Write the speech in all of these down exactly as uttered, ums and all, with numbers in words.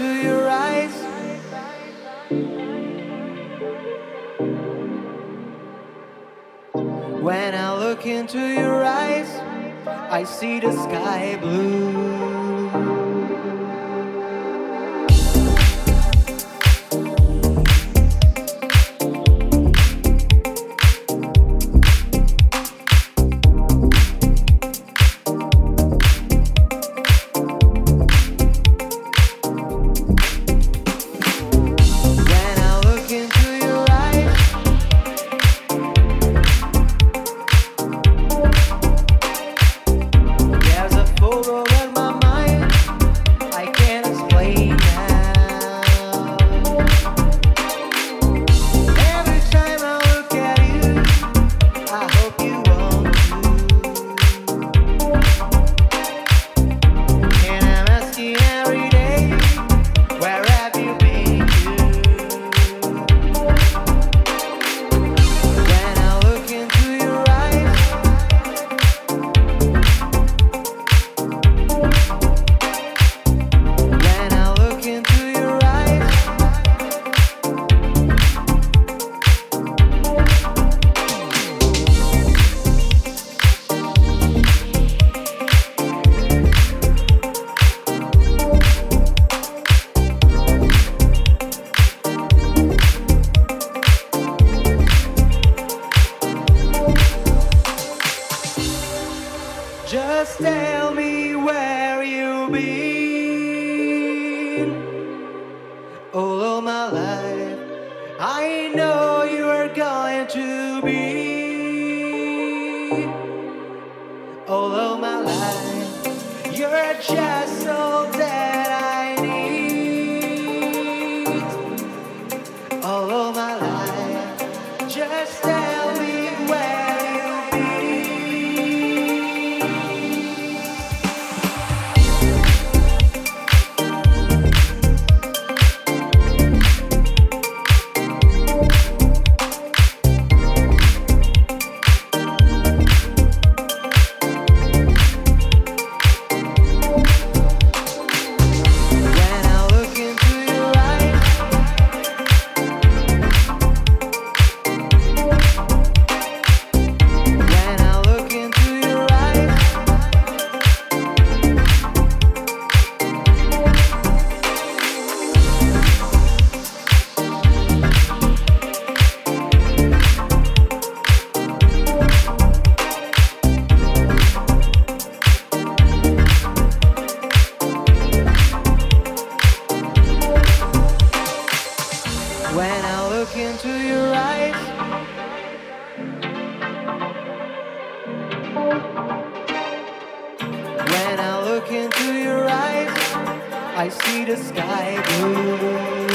into your eyes. When I look into your eyes, I see the sky blue. Just tell me where you've been. All of my life I know you are going to be. All of my life you're just all that I need. All of my life just tell me where. When I look into your eyes, when I look into your eyes, I see the sky blue.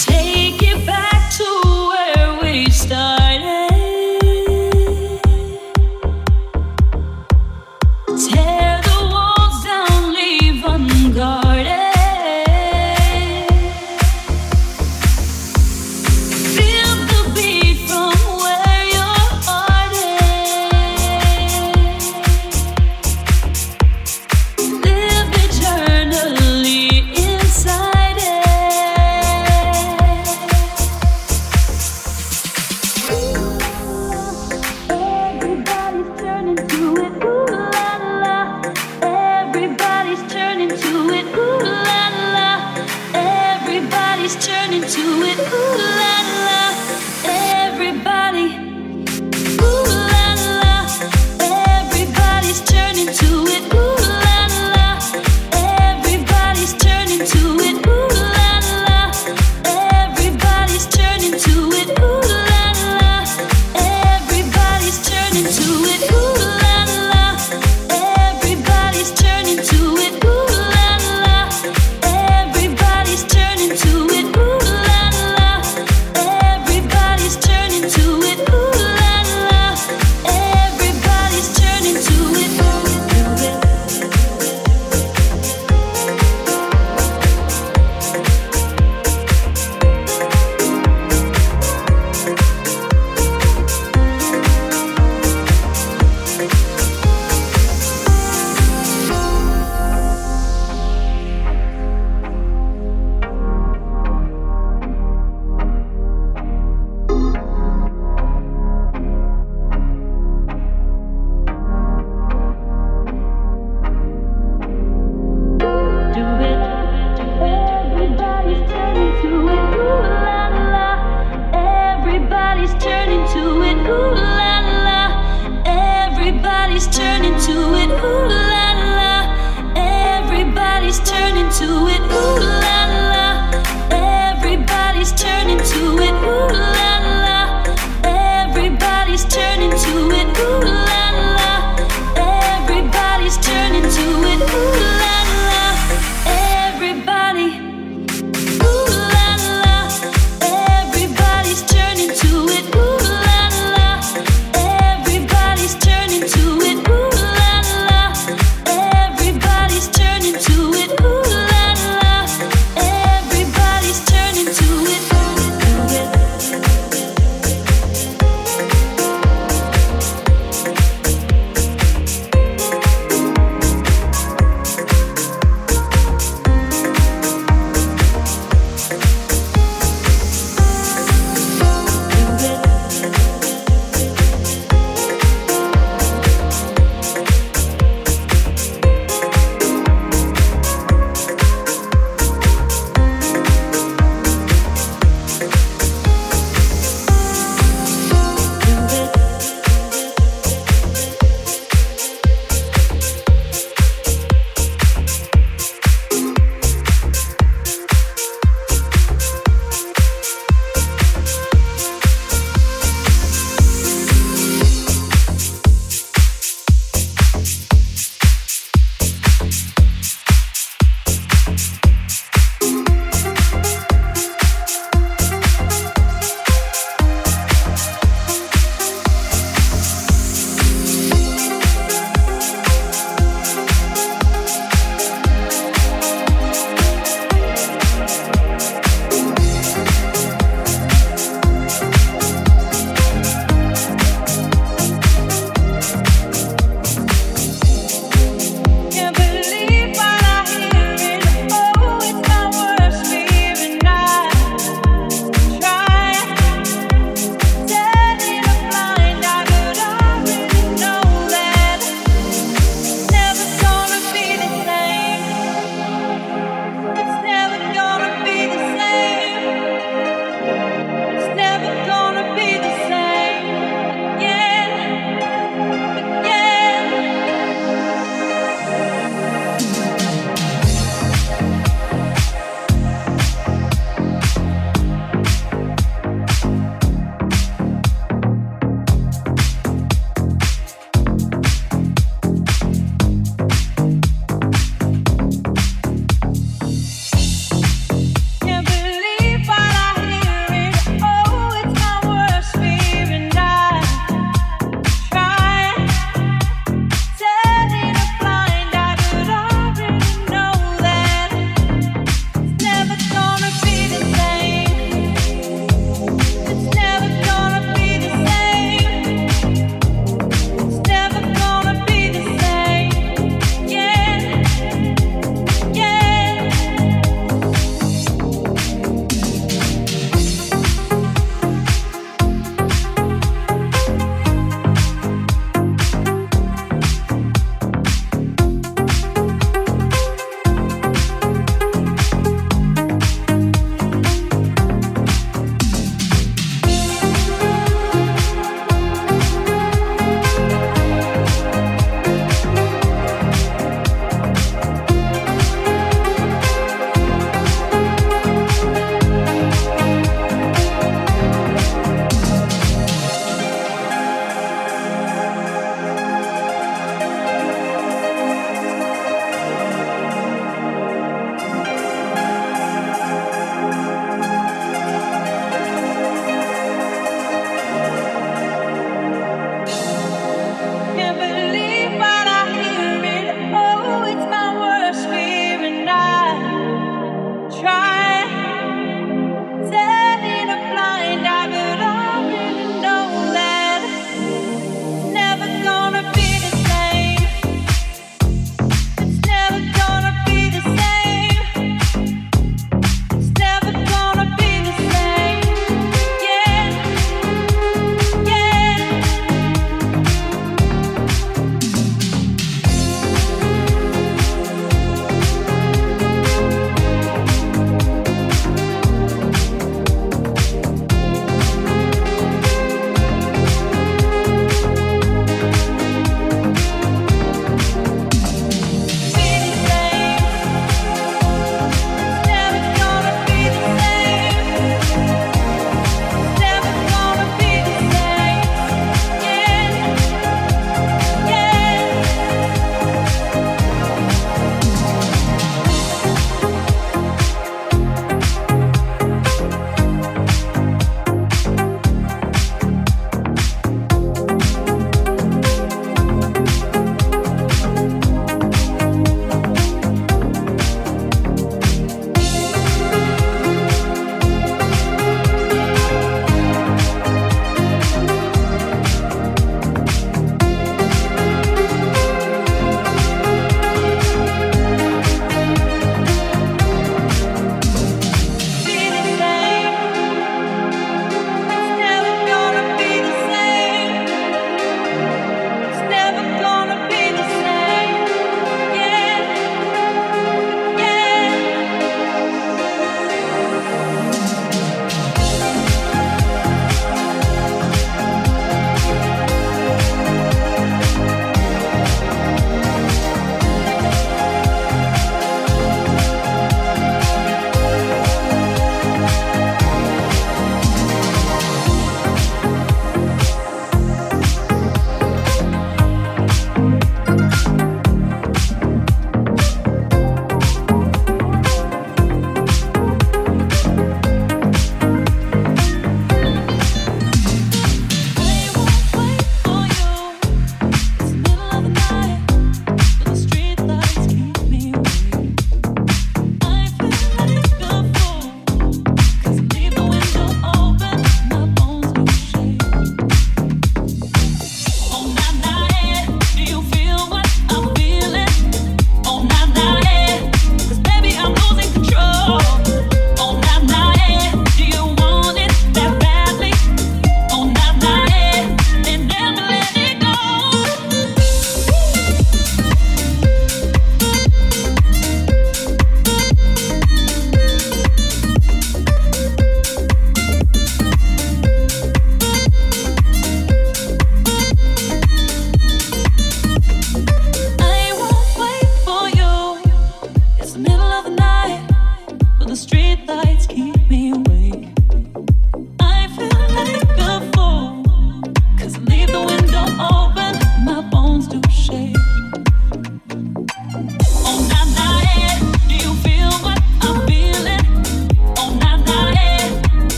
Take it back.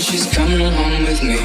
She's coming home with me.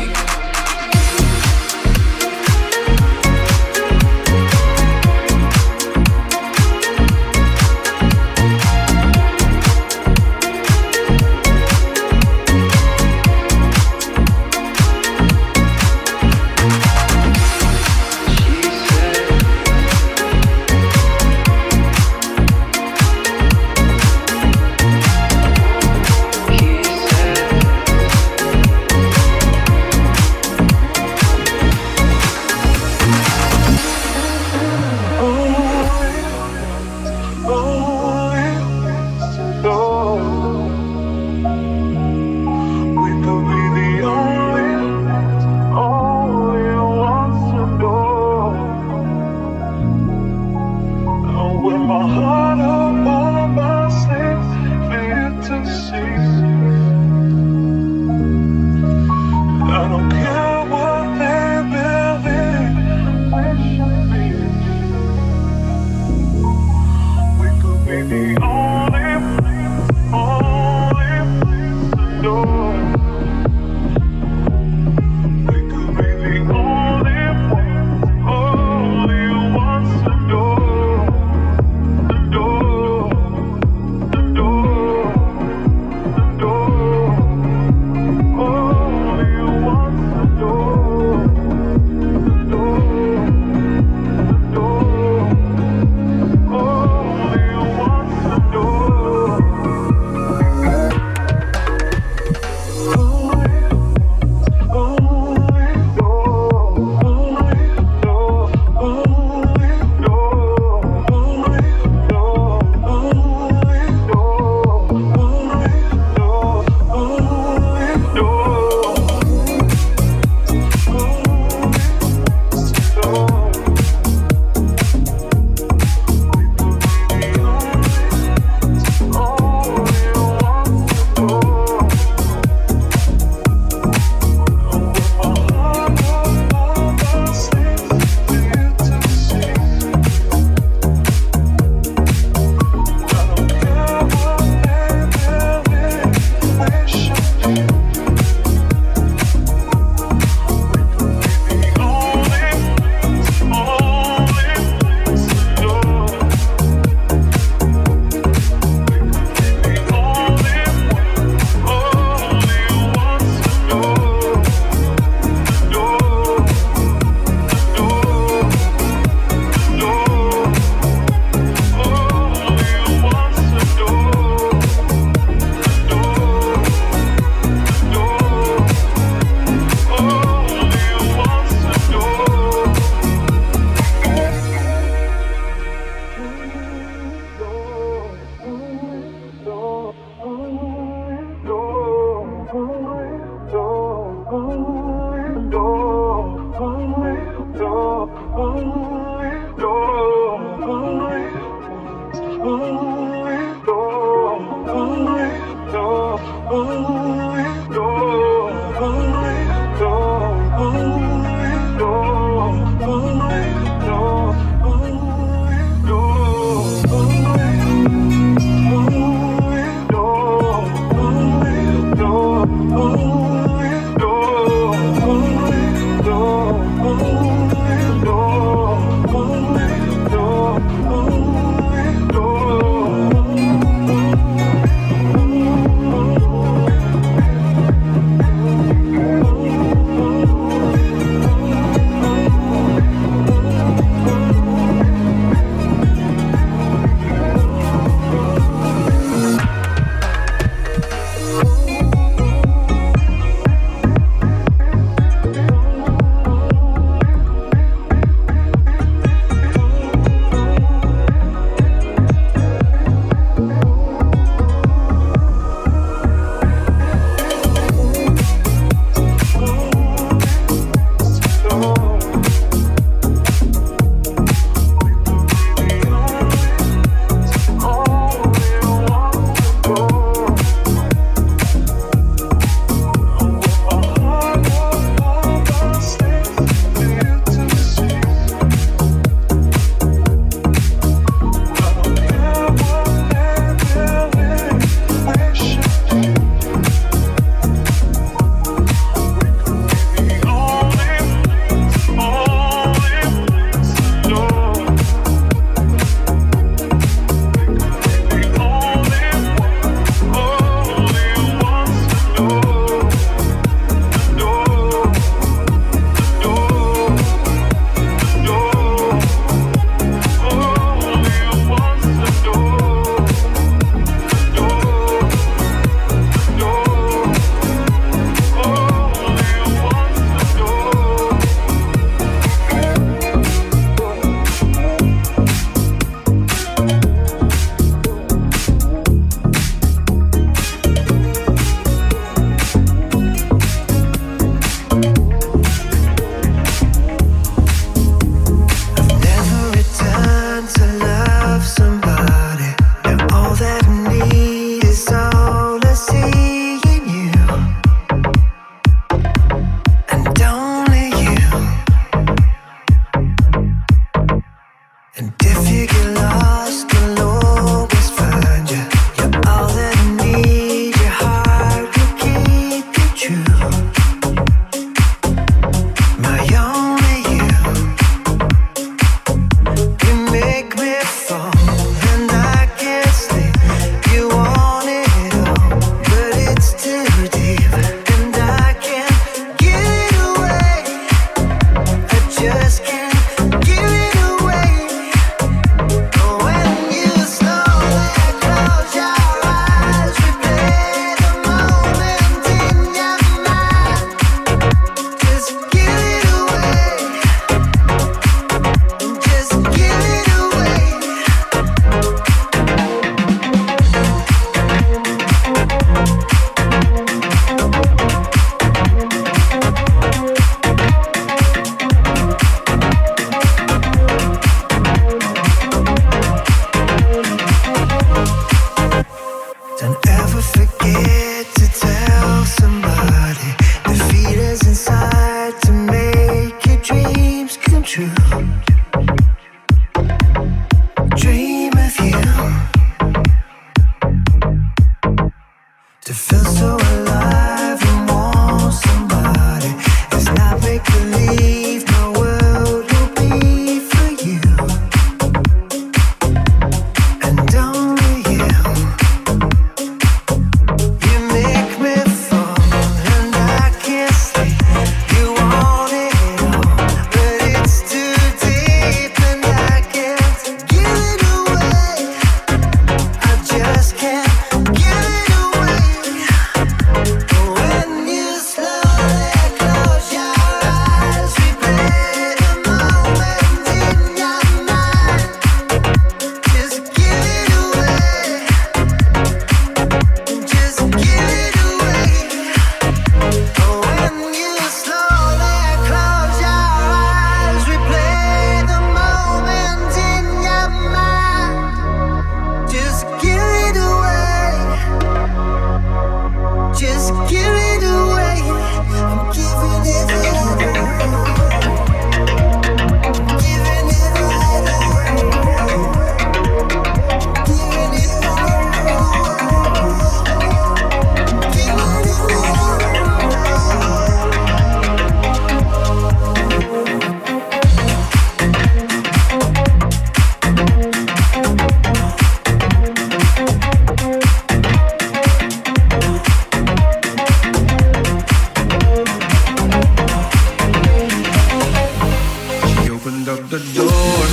opened up the door,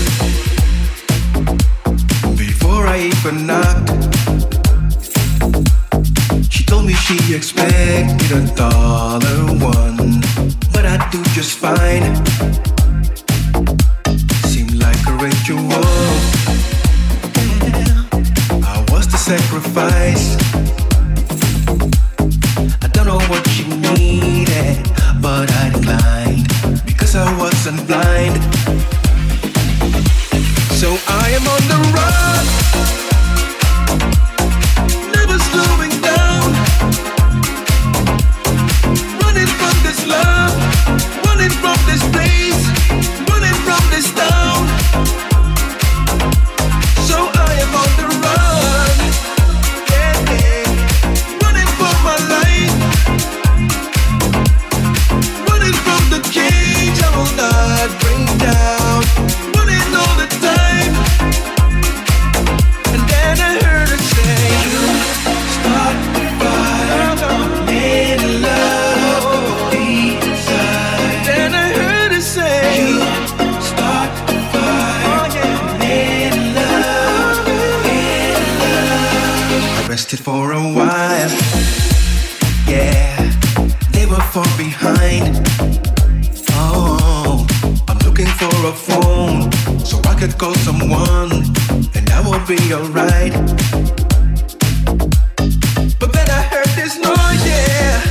before I even knocked, she told me she expected a dollar one, but I do just fine. Seemed like a ritual, I was the sacrifice. I don't know what she needed, but I declined because I wasn't blind. So I am on the run, never slowing down, running from this love, running from this place, running from this town. So I am on the run, yeah, yeah. Running for my life, cage I will not bring down, running all the time. And then I heard her say, you start the fire, made in love with the desire. And then I heard her say, you start the fire, made in love, made in love. I rested for a while, yeah, they were far behind. I'm looking for a phone so I could call someone and I will be alright. But then I heard this noise, yeah,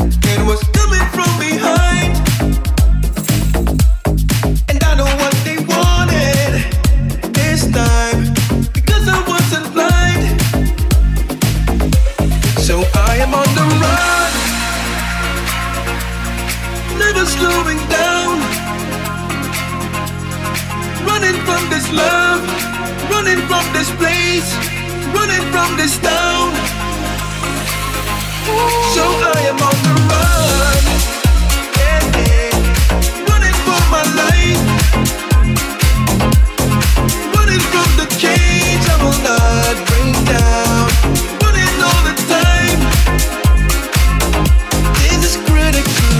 it was coming from behind, and I know what they wanted this time because I wasn't blind. So I am on the run, never slowing down, running from this love, running from this place, running from this town. So I am on the run, yeah, yeah. Running for my life, running from the cage I will not bring down, running all the time. This is critical.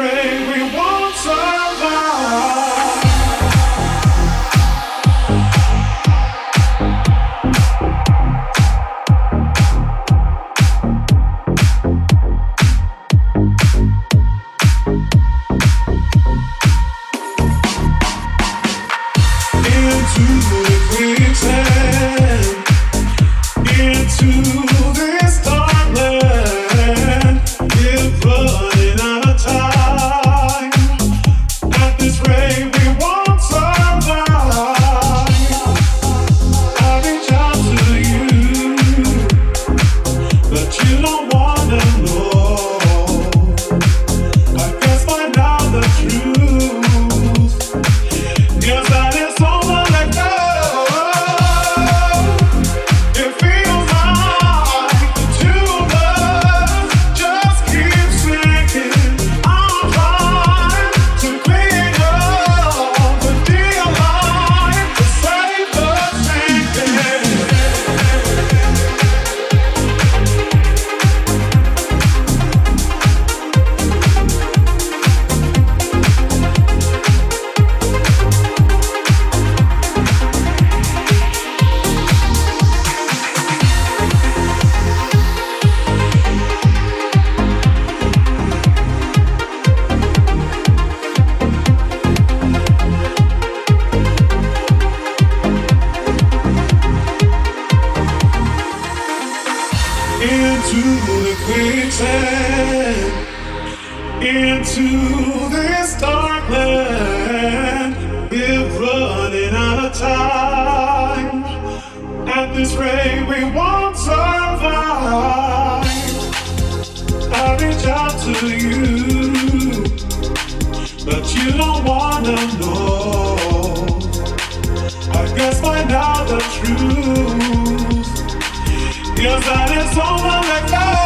Rain. into this dark land. We're running out of time. At this rate, we won't survive. I reach out to you, but you don't wanna know. I guess by now the truth is that it's over. We're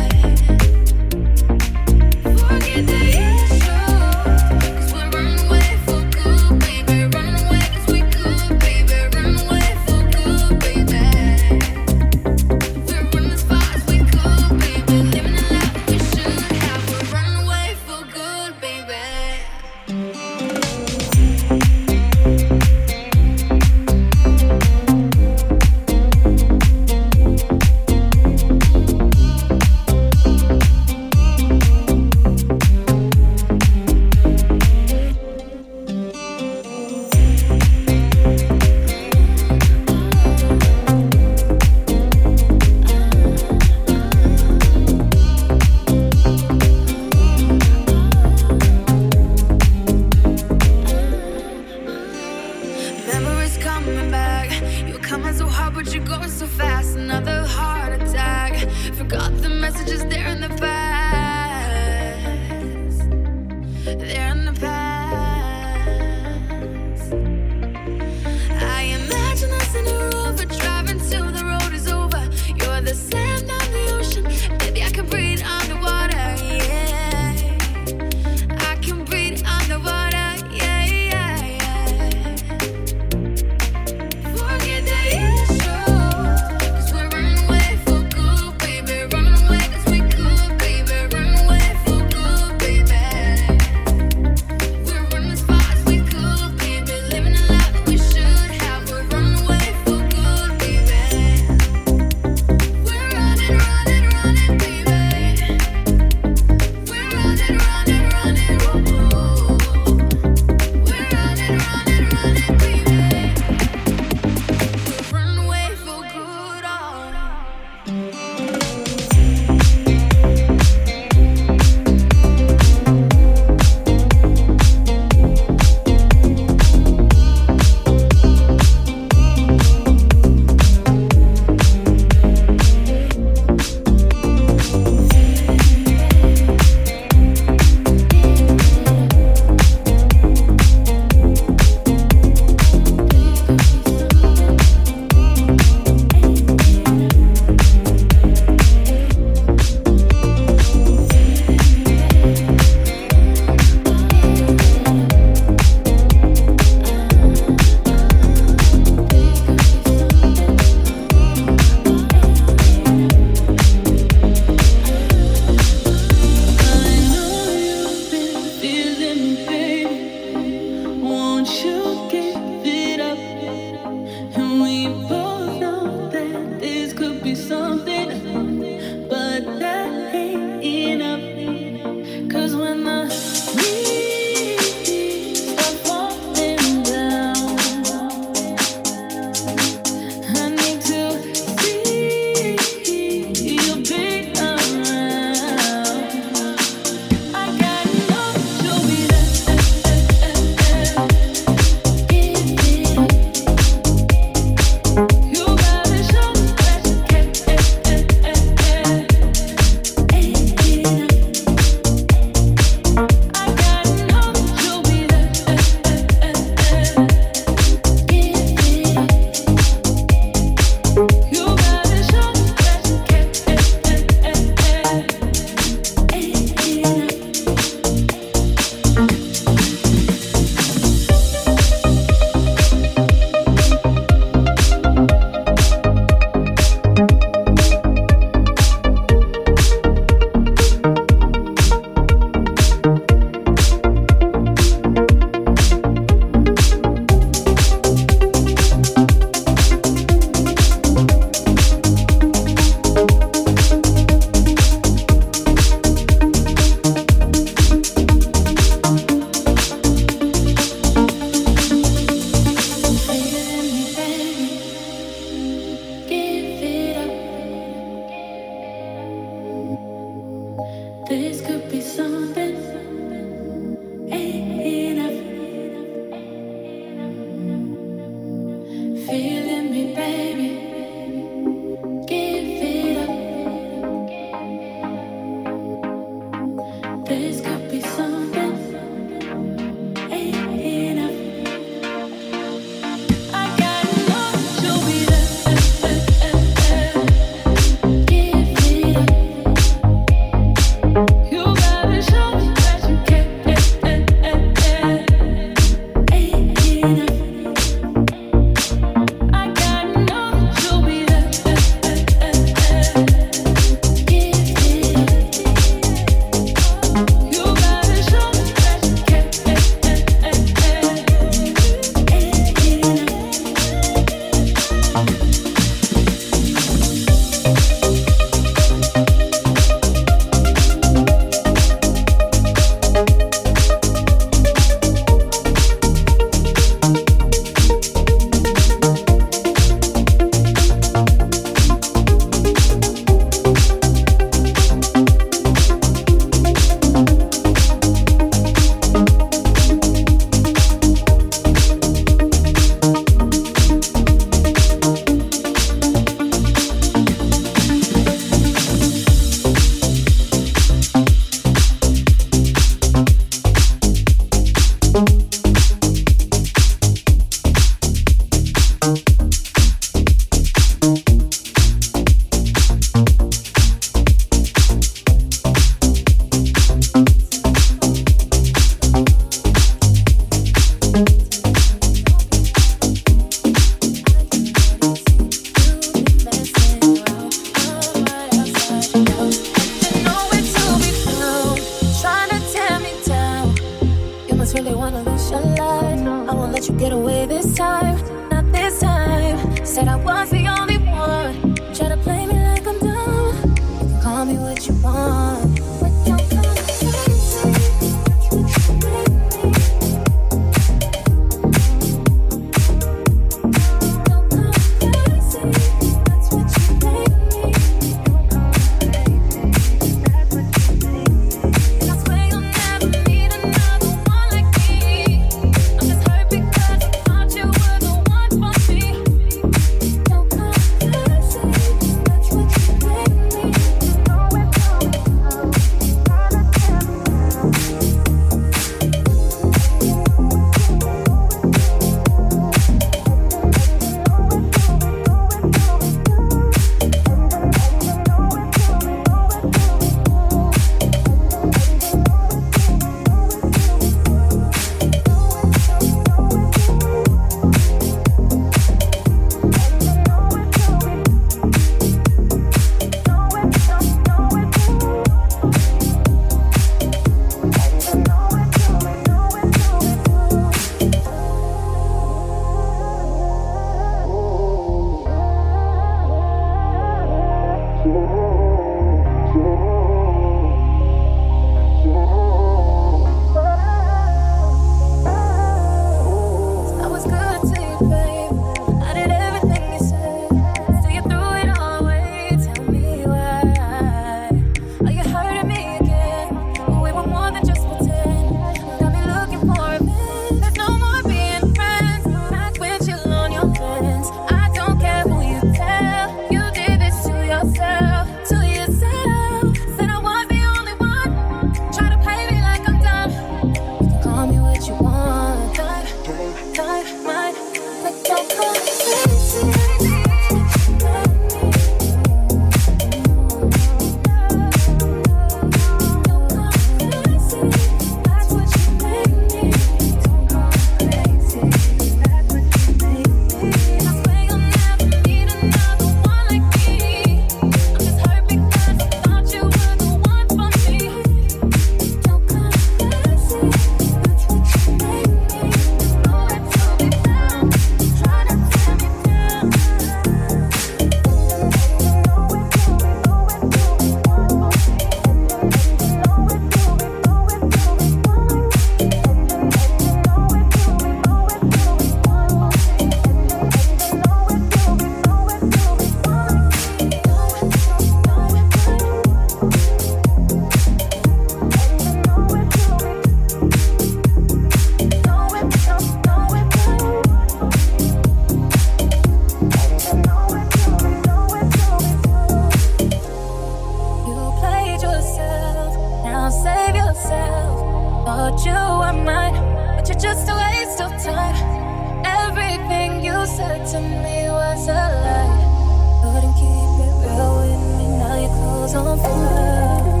Couldn't keep it real with me, now your clothes on fire.